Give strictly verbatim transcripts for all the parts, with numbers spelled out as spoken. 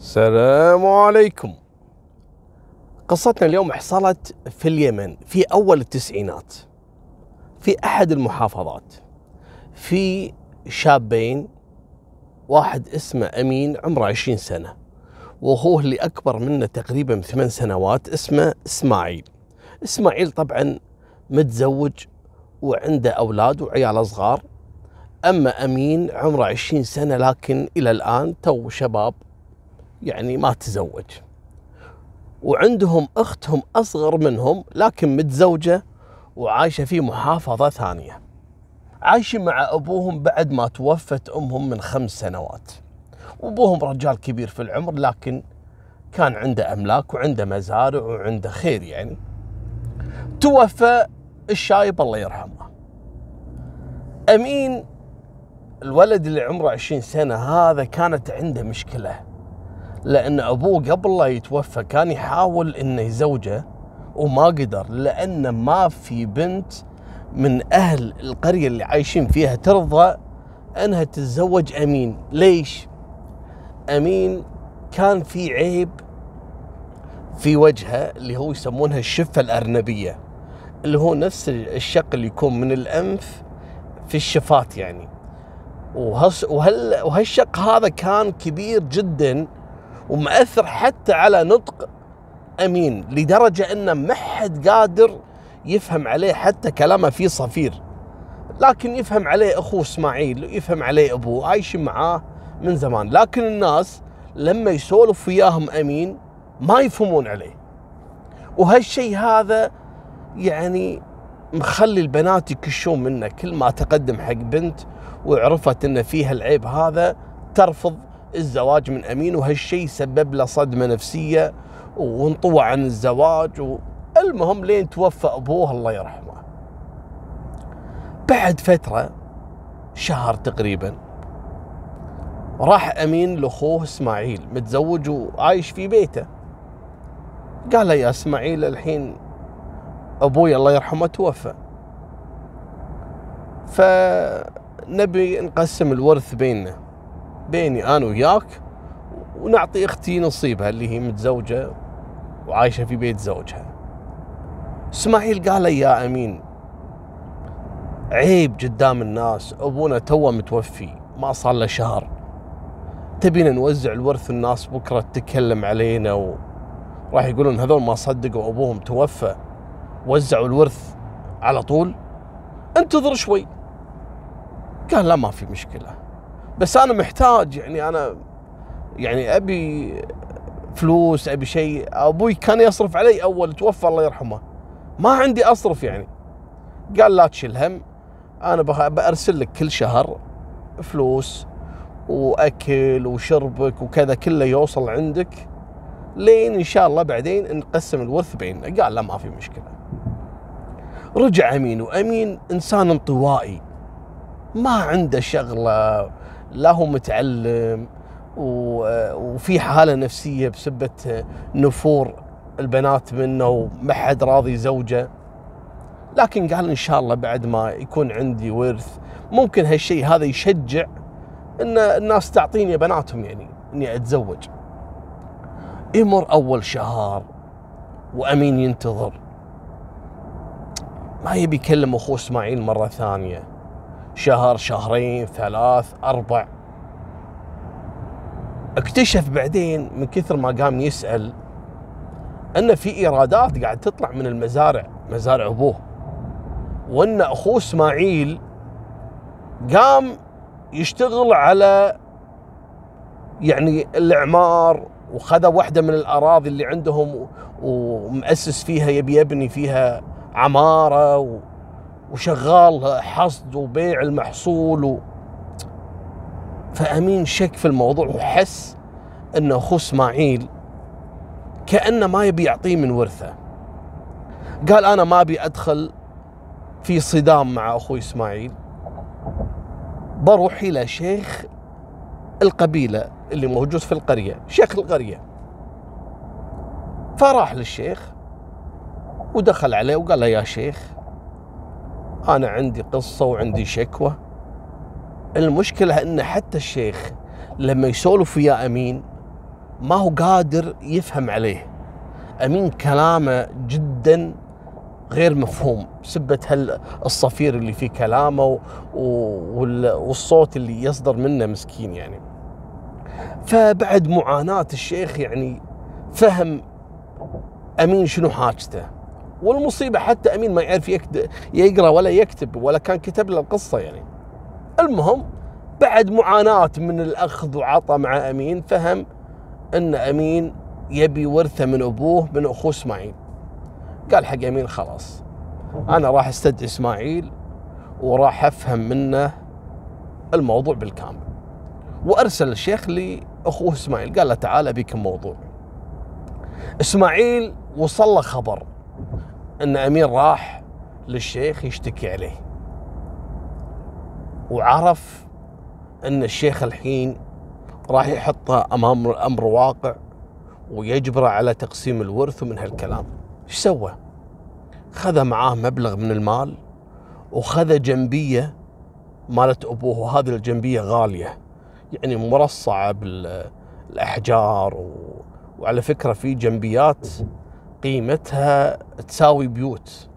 السلام عليكم. قصتنا اليوم حصلت في اليمن في أول التسعينات في أحد المحافظات، في شابين، واحد اسمه أمين عمره عشرين سنة، وأخوه اللي أكبر منه تقريبا ثمان سنوات اسمه إسماعيل. إسماعيل طبعا متزوج وعنده أولاد وعيال صغار، أما أمين عمره عشرين سنة لكن إلى الآن تو شباب، يعني ما تزوج. وعندهم أختهم أصغر منهم لكن متزوجة وعايشة في محافظة ثانية، عايشين مع أبوهم بعد ما توفت أمهم من خمس سنوات، وأبوهم رجال كبير في العمر لكن كان عنده أملاك وعنده مزارع وعنده خير، يعني توفى الشايب الله يرحمه. أمين الولد اللي عمره عشرين سنة هذا كانت عنده مشكلة، لأن أبوه قبل لا يتوفى كان يحاول إنه يزوجه وما قدر، لأن ما في بنت من أهل القرية اللي عايشين فيها ترضى أنها تتزوج أمين. ليش؟ أمين كان في عيب في وجهه اللي هو يسمونها الشفة الأرنبية، اللي هو نفس الشق اللي يكون من الأنف في الشفات يعني، وهالشق هذا كان كبير جداً ومؤثر حتى على نطق أمين، لدرجة أنه ما حد قادر يفهم عليه حتى كلامه فيه صفير، لكن يفهم عليه أخوه إسماعيل ويفهم عليه أبوه، عايشين معاه من زمان، لكن الناس لما يسولف وياهم أمين ما يفهمون عليه. وهالشيء هذا يعني مخلي البنات يكشون منه، كل ما تقدم حق بنت وعرفت أن فيها العيب هذا ترفض الزواج من أمين، وهالشيء سبب له صدمة نفسية وانطوى عن الزواج. والمهم لين توفى أبوه الله يرحمه. بعد فترة شهر تقريبا راح أمين لأخوه إسماعيل، متزوج وعايش في بيته، قال له يا إسماعيل الحين أبوي الله يرحمه توفى، فنبي نقسم الورث بيننا، بيني أنا وياك، ونعطي أختي نصيبها اللي هي متزوجة وعايشة في بيت زوجها. إسماعيل قال لي يا أمين عيب قدام الناس، أبونا توه متوفي ما صار له شهر، تبينا نوزع الورث الناس بكرة تتكلم علينا وراح يقولون هذول ما صدقوا أبوهم توفى وزعوا الورث على طول، انتظر شوي. قال لا ما في مشكلة، بس أنا محتاج، يعني أنا يعني أبي فلوس، أبي شيء، أبوي كان يصرف علي أول توفى الله يرحمه، ما عندي أصرف يعني. قال لا تشيل هم، أنا بأرسل لك كل شهر فلوس وأكل وشربك وكذا كله يوصل عندك، لين إن شاء الله بعدين نقسم الورث بيننا. قال لا ما في مشكلة. رجع أمين، وأمين إنسان انطوائي ما عنده شغلة، لا هو متعلم وفي حالة نفسية بسبة نفور البنات منه وما حد راضي زوجه، لكن قال إن شاء الله بعد ما يكون عندي ورث ممكن هالشيء هذا يشجع إن الناس تعطيني بناتهم، يعني إني أتزوج. يمر أول شهر وأمين ينتظر، ما يبي يكلم أخوه إسماعيل مرة ثانية، شهر شهرين ثلاث أربع. اكتشف بعدين من كثر ما قام يسأل أن في إيرادات قاعد تطلع من المزارع، مزارع أبوه، وأن أخوه إسماعيل قام يشتغل على يعني الإعمار، وخذ واحدة من الأراضي اللي عندهم ومؤسس فيها، يبي يبني فيها عمارة و وشغال حصد وبيع المحصول و... فأمين شك في الموضوع وحس أن أخوه إسماعيل كأنه ما يبي يعطيه من ورثه. قال أنا ما أبي أدخل في صدام مع أخوي إسماعيل، بروح إلى شيخ القبيلة اللي موجود في القرية، شيخ القرية. فراح للشيخ ودخل عليه وقال له يا شيخ أنا عندي قصة وعندي شكوى. المشكلة أن حتى الشيخ لما يسولف ويا أمين ما هو قادر يفهم عليه. أمين كلامه جدا غير مفهوم، سبة هالصفير اللي فيه كلامه والصوت اللي يصدر منه مسكين يعني. فبعد معاناة الشيخ يعني فهم أمين شنو حاجته، والمصيبة حتى أمين ما يعرف يقرأ ولا يكتب ولا كان كتب له القصة يعني. المهم بعد معاناة من الأخذ وعطى مع أمين فهم أن أمين يبي ورثة من أبوه من أخوه إسماعيل. قال حق أمين خلاص أنا راح أستدعي إسماعيل وراح أفهم منه الموضوع بالكامل. وأرسل الشيخ لأخوه إسماعيل قال له تعال أبيك موضوع. إسماعيل وصل له خبر أن أمين راح للشيخ يشتكي عليه، وعرف أن الشيخ الحين راح يحطه أمام أمر واقع ويجبره على تقسيم الورث ومن هالكلام. ايش سوى؟ خذ معاه مبلغ من المال وخذ جنبية مالت أبوه، وهذه الجنبية غالية يعني مرصعة بالأحجار، وعلى فكرة في جنبيات قيمتها تساوي بيوت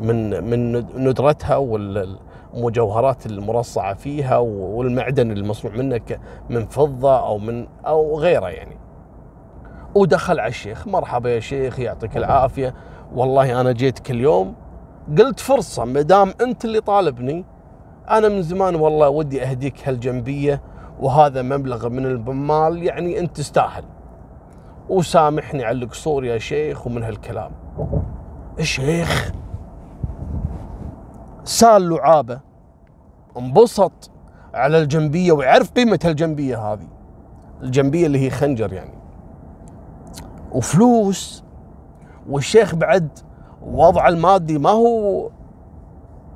من من ندرتها والمجوهرات المرصعة فيها والمعدن المصنوع منه من فضة أو من أو غيره يعني. ودخل على الشيخ، مرحبا يا شيخ يعطيك العافية، والله أنا جيتك اليوم قلت فرصة مدام أنت اللي طالبني، أنا من زمان والله ودي أهديك هالجنبية وهذا مبلغ من المال يعني أنت تستاهل، وسامحني على القصور يا شيخ ومن هالكلام. الشيخ سال لعابة، انبسط على الجنبية ويعرف قيمة هالجنبية، هذه الجنبية اللي هي خنجر يعني وفلوس. والشيخ بعد وضع المادي ما هو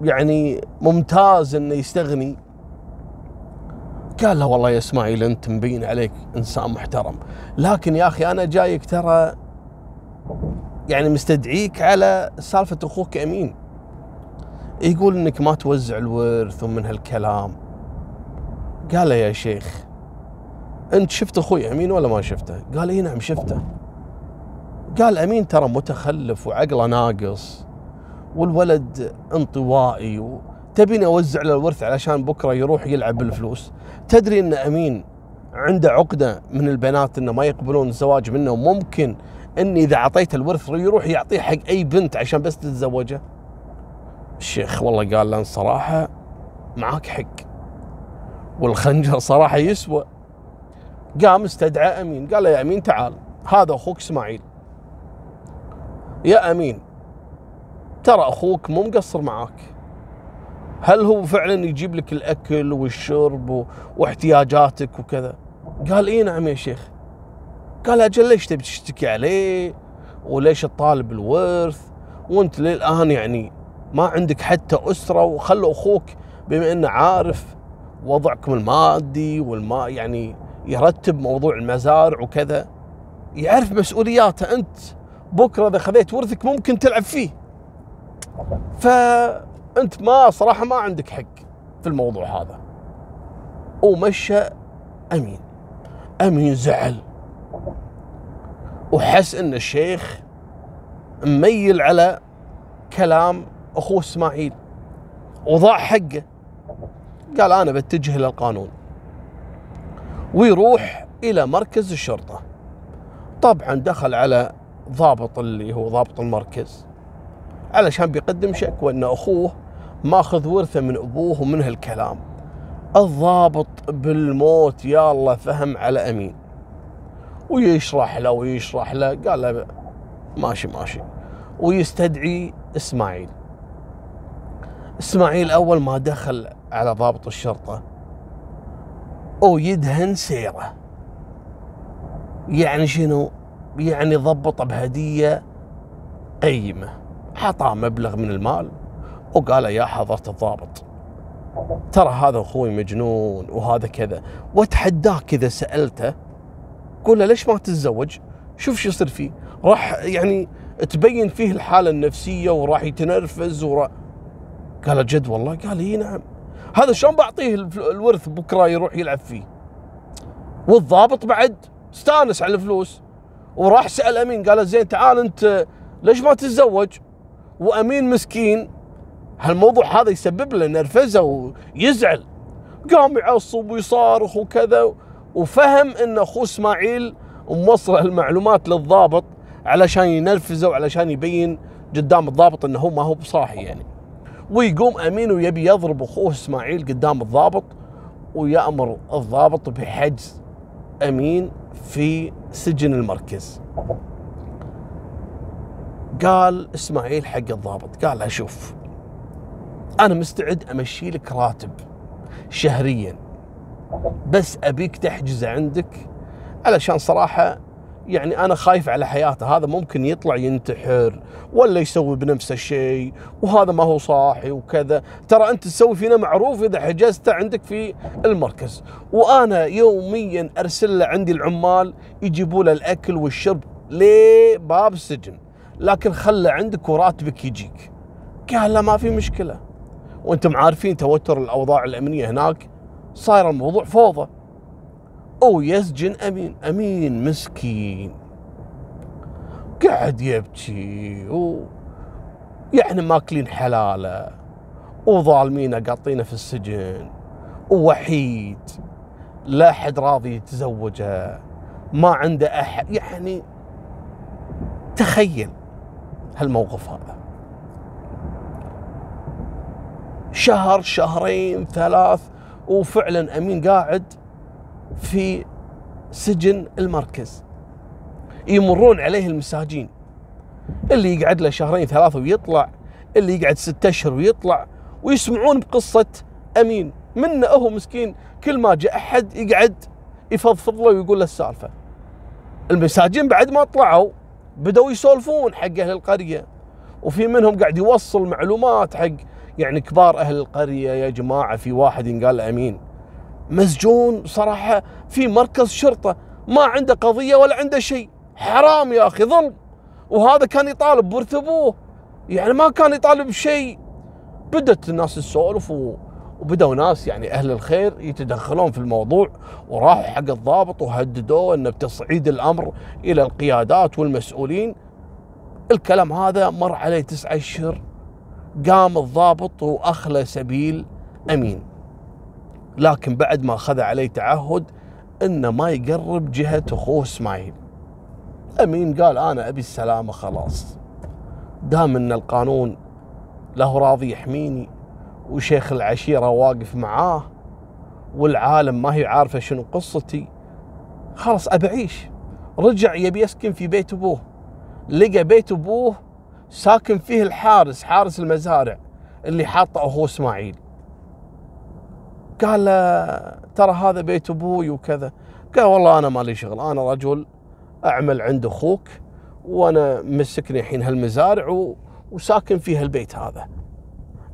يعني ممتاز انه يستغني. قال له والله يا اسماعيل انت مبين عليك انسان محترم، لكن يا اخي انا جايك ترى يعني مستدعيك على سالفه اخوك امين، يقول انك ما توزع الورث ومن هالكلام. قال له يا شيخ انت شفت اخوي امين ولا ما شفته؟ قال اي نعم شفته. قال امين ترى متخلف وعقله ناقص والولد انطوائي، وتبيني اوزع له الورث علشان بكره يروح يلعب بالفلوس. تدري ان امين عنده عقده من البنات انه ما يقبلون الزواج منه، وممكن اني اذا اعطيته الورث يروح يعطيه حق اي بنت عشان بس تتزوجه. الشيخ والله قال له صراحه معاك حق، والخنجر صراحه يسوى. قام استدعى امين قال له يا امين تعال، هذا اخوك اسماعيل. يا امين ترى اخوك مو مقصر معاك، هل هو فعلا يجيب لك الاكل والشرب واحتياجاتك وكذا؟ قال اي نعم يا شيخ. قال اجل ليش تبي تشتكي عليه وليش تطالب الورث وانت للان يعني ما عندك حتى اسره؟ وخلوا اخوك بما انه عارف وضعكم المادي والما يعني يرتب موضوع المزارع وكذا، يعرف مسؤولياته، انت بكره اذا خذيت ورثك ممكن تلعب فيه، فانت ما صراحه ما عندك حق في الموضوع هذا. ومشى امين. امين زعل وحس ان الشيخ مميل على كلام اخوه اسماعيل وضاع حقه. قال انا بتجه الى القانون، ويروح إلى مركز الشرطة. طبعا دخل على ضابط اللي هو ضابط المركز علشان بيقدم شكوى أن أخوه ماخذ ورثة من أبوه ومن هالكلام. الضابط بالموت يا الله فهم على أمين، ويشرح له ويشرح له قال له ماشي ماشي، ويستدعي إسماعيل. إسماعيل أول ما دخل على ضابط الشرطة أو يدهن سيرة يعني شنو يعني ضبطه بهدية قيمة، حطاه مبلغ من المال وقال يا حضرة الضابط ترى هذا أخوي مجنون وهذا كذا، وتحداك إذا سألته قل له ليش ما تتزوج، شوف شو يصير فيه، راح يعني تبين فيه الحالة النفسية وراح يتنرفز وراح. قال جد والله؟ قال إي نعم. هذا شلون بعطيه الورث بكره يروح يلعب فيه؟ والضابط بعد استانس على الفلوس. وراح سأل أمين قال زين تعال أنت ليش ما تتزوج؟ وأمين مسكين هالموضوع هذا يسبب له نرفزه ويزعل، قام يعصب ويصارخ وكذا، وفهم أن أخوه إسماعيل موصل هالمعلومات للضابط علشان ينرفزه وعلشان يبين قدام الضابط أنه هو ما هو بصاحي يعني. ويقوم أمين ويبي يضرب أخوه إسماعيل قدام الضابط، ويأمر الضابط بحجز أمين في سجن المركز. قال إسماعيل حق الضابط قال أشوف أنا مستعد أمشي لك راتب شهريا، بس أبيك تحجز عندك، علشان صراحة يعني أنا خايف على حياته، هذا ممكن يطلع ينتحر ولا يسوي بنفسه شيء، وهذا ما هو صاحي وكذا، ترى أنت تسوي فينا معروف إذا حجزته عندك في المركز، وأنا يوميا أرسل له عندي العمال يجيبوا له الأكل والشرب لباب السجن، لكن خله عندك وراتبك يجيك. قال لا ما في مشكلة، وأنتم عارفين توتر الأوضاع الأمنية هناك، صاير الموضوع فوضى. أو يسجن أمين، أمين مسكين قاعد يبكي، و يعني ماكلين حلاله وظالمينه قاطينه في السجن، ووحيد لا حد راضي يتزوجه، ما عنده أحد، يعني تخيل هالموقف هذا. شهر شهرين ثلاث وفعلا أمين قاعد في سجن المركز، يمرون عليه المساجين، اللي يقعد له شهرين ثلاثة ويطلع، اللي يقعد ستة أشهر ويطلع، ويسمعون بقصة أمين منه هو مسكين كل ما جاء أحد يقعد يفضفض له ويقول له السالفة. المساجين بعد ما طلعوا بدأوا يسولفون حق أهل القرية، وفي منهم قاعد يوصل معلومات حق يعني كبار أهل القرية، يا جماعة في واحد ينقال أمين مسجون صراحة في مركز شرطة، ما عنده قضية ولا عنده شيء، حرام يا أخي ظلم، وهذا كان يطالب بورثبوه، يعني ما كان يطالب شيء. بدت الناس تسولف، وبدأوا ناس يعني أهل الخير يتدخلون في الموضوع، وراحوا حق الضابط وهددوه أنه بتصعيد الأمر إلى القيادات والمسؤولين. الكلام هذا مر عليه تسعة أشهر، قام الضابط وأخلى سبيل أمين، لكن بعد ما أخذ عليه تعهد إنه ما يقرب جهة أخوه إسماعيل. أمين قال أنا أبي السلامة خلاص، دام إن القانون له راضي يحميني، وشيخ العشيرة واقف معاه، والعالم ما هي عارفة شنو قصتي، خلاص أبي أعيش. رجع يبي يسكن في بيت أبوه، لقى بيت أبوه ساكن فيه الحارس، حارس المزارع اللي حاطه أخوه إسماعيل. قال ترى هذا بيت أبوي وكذا. قال والله أنا ما لي شغل، أنا رجل أعمل عند أخوك، وأنا مسكني الحين هالمزارع وساكن في هالبيت هذا،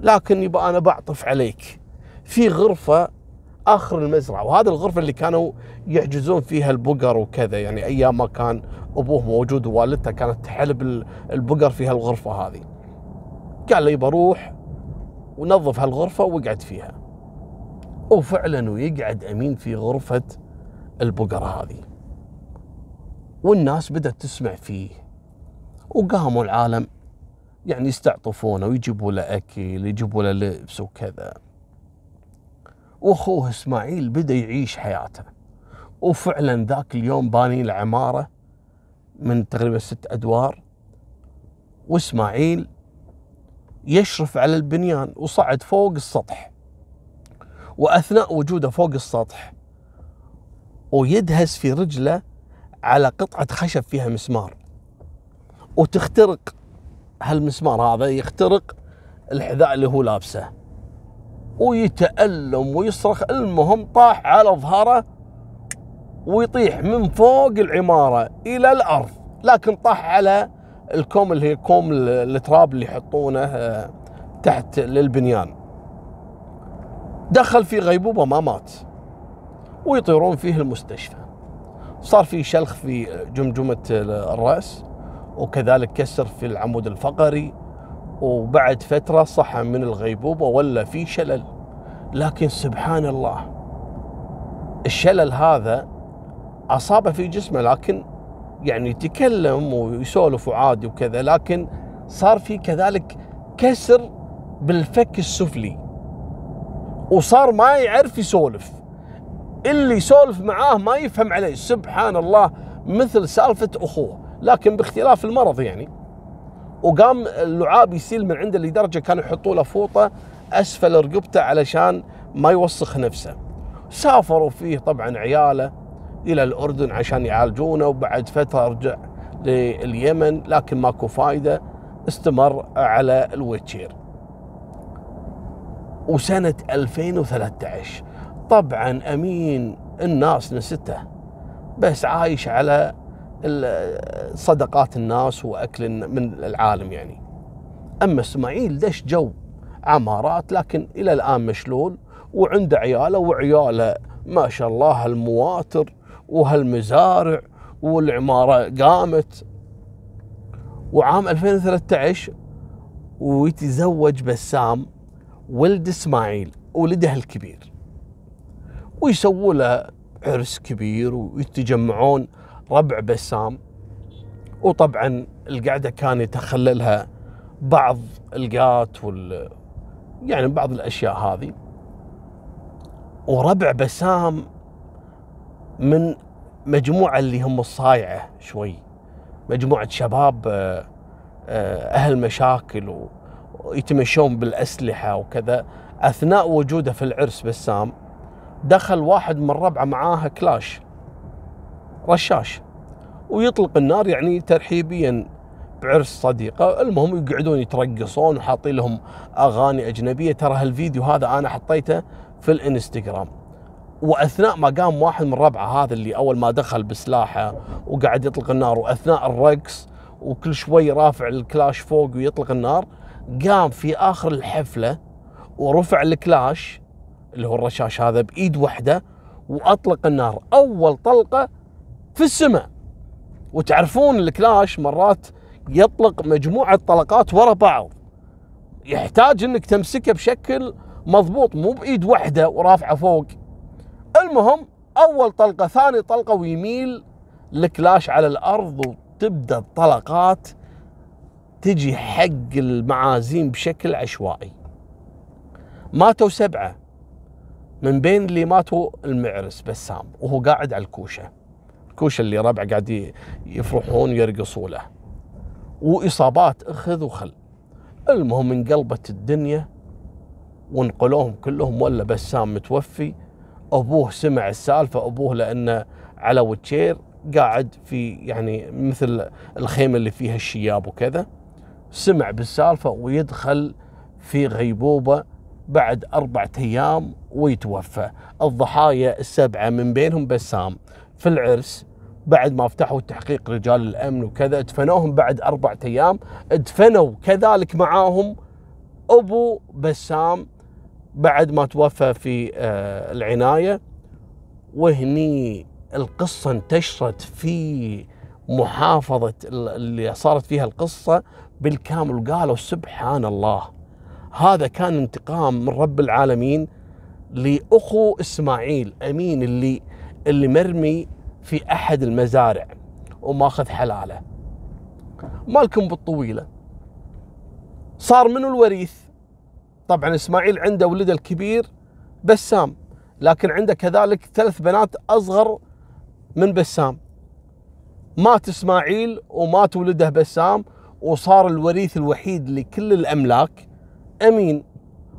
لكن يبقى أنا بعطف عليك في غرفة آخر المزرعة، وهذه الغرفة اللي كانوا يحجزون فيها البقر وكذا، يعني أيام ما كان أبوه موجود ووالدته كانت تحلب البقر في هالغرفة هذه. قال لي بروح ونظف هالغرفة وقعد فيها، وفعلا ويقعد أمين في غرفة البقرة هذه، والناس بدأت تسمع فيه، وقاموا العالم يعني يستعطفونه ويجيبوا له أكل، يجيبوا له لبس وكذا، وأخوه إسماعيل بدأ يعيش حياته. وفعلا ذاك اليوم بانين العمارة من تقريبا ست أدوار، وإسماعيل يشرف على البنيان، وصعد فوق السطح، وأثناء وجوده فوق السطح ويدهس في رجله على قطعة خشب فيها مسمار، وتخترق هالمسمار هذا، يخترق الحذاء اللي هو لابسه، ويتألم ويصرخ. المهم طاح على ظهره ويطيح من فوق العمارة إلى الأرض، لكن طاح على الكوم اللي هي كوم التراب اللي يحطونه تحت للبنيان. دخل في غيبوبة ما مات، ويطيرون فيه المستشفى. صار في شلخ في جمجمة الرأس، وكذلك كسر في العمود الفقري، وبعد فترة صحى من الغيبوبة ولا في شلل، لكن سبحان الله الشلل هذا أصابه في جسمه، لكن يعني يتكلم ويسولف وعادي وكذا، لكن صار في كذلك كسر بالفك السفلي وصار ما يعرف يسولف، اللي يسولف معاه ما يفهم عليه، سبحان الله مثل سالفة أخوه لكن باختلاف المرض يعني. وقام اللعاب يسيل من عنده لدرجة كانوا يحطوا له فوطة أسفل رقبته علشان ما يوسخ نفسه. سافروا فيه طبعا عياله إلى الأردن عشان يعالجونه، وبعد فترة رجع لليمن لكن ماكو فايدة، استمر على الوتشير. وسنة ألفين وثلاثة عشر طبعا أمين الناس نسته، بس عايش على صدقات الناس وأكل من العالم يعني. أما اسماعيل دش جو عمارات لكن إلى الآن مشلول، وعنده عياله، وعياله ما شاء الله هالمواتر وهالمزارع والعمارة قامت. وعام ألفين وثلاثة عشر ويتزوج بسام ولد اسماعيل، ولده الكبير، ويسووا له عرس كبير ويتجمعون ربع بسام. وطبعا القعده كان يتخللها بعض القات وال يعني بعض الاشياء هذه. وربع بسام من مجموعه اللي هم الصايعه شوي، مجموعه شباب اهل مشاكل ويتمشون بالاسلحه وكذا. اثناء وجوده في العرس بسام دخل واحد من ربعه معاه كلاش رشاش ويطلق النار يعني ترحيبيا بعرس صديقه. المهم يقعدون يترقصون وحاطين لهم اغاني اجنبيه. ترى هالفيديو هذا انا حطيته في الانستغرام. واثناء ما قام واحد من ربعه هذا اللي اول ما دخل بسلاحه وقاعد يطلق النار، واثناء الرقص وكل شوي رافع الكلاش فوق ويطلق النار، قام في اخر الحفله ورفع الكلاش اللي هو الرشاش هذا بايد واحده واطلق النار اول طلقه في السماء. وتعرفون الكلاش مرات يطلق مجموعة طلقات ورا بعض، يحتاج انك تمسكه بشكل مضبوط مو بايد واحدة ورافعة فوق. المهم اول طلقة، ثاني طلقة، ويميل الكلاش على الارض وتبدأ الطلقات تجي حق المعازيم بشكل عشوائي. ماتوا سبعة من بين اللي ماتوا المعرس بسام وهو قاعد على الكوشة، كوش اللي ربع قاعد يفرحون يرقصوا له، واصابات اخذ وخل. المهم انقلبت الدنيا وانقلوهم كلهم ولا بسام متوفي. ابوه سمع السالفه، ابوه لانه على وتشير قاعد في يعني مثل الخيمه اللي فيها الشياب وكذا، سمع بالسالفه ويدخل في غيبوبه بعد اربعه ايام ويتوفى. الضحايا السبعه من بينهم بسام في العرس. بعد ما فتحوا التحقيق رجال الأمن وكذا ادفنوهم بعد أربعة أيام، ادفنوا كذلك معاهم أبو بسام بعد ما توفى في آه العناية. وهني القصة انتشرت في محافظة اللي صارت فيها القصة بالكامل، وقالوا سبحان الله هذا كان انتقام من رب العالمين لأخو إسماعيل أمين اللي اللي مرمي في أحد المزارع وماخذ حلاله. مالكم بالطويلة، صار منه الوريث. طبعا إسماعيل عنده ولده الكبير بسام، لكن عنده كذلك ثلاث بنات أصغر من بسام. مات إسماعيل ومات ولده بسام، وصار الوريث الوحيد لكل الأملاك أمين،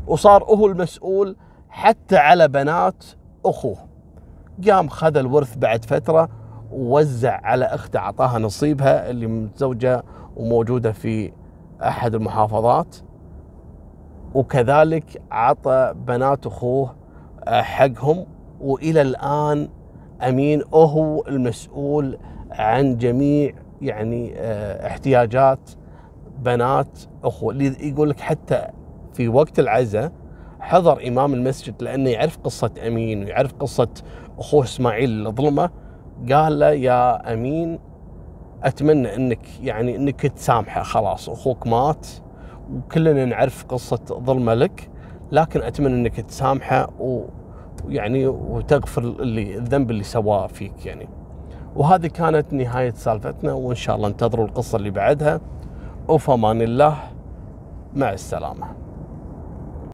وصار هو المسؤول حتى على بنات أخوه. قام خذ الورث بعد فترة ووزع على أخته، أعطاها نصيبها اللي متزوجة وموجودة في أحد المحافظات، وكذلك عطى بنات أخوه حقهم. وإلى الآن أمين هو المسؤول عن جميع يعني احتياجات بنات أخوه. يقول لك حتى في وقت العزاء حضر إمام المسجد لأنه يعرف قصة أمين ويعرف قصة أخوه إسماعيل اللي ظلمه، قال له يا أمين أتمنى أنك يعني أنك تسامحه، خلاص أخوك مات وكلنا نعرف قصة ظلمه لك، لكن أتمنى أنك تسامحه ويعني وتغفر اللي الذنب اللي سواه فيك يعني. وهذه كانت نهاية سالفتنا، وإن شاء الله انتظروا القصة اللي بعدها. وفي أمان الله، مع السلامة.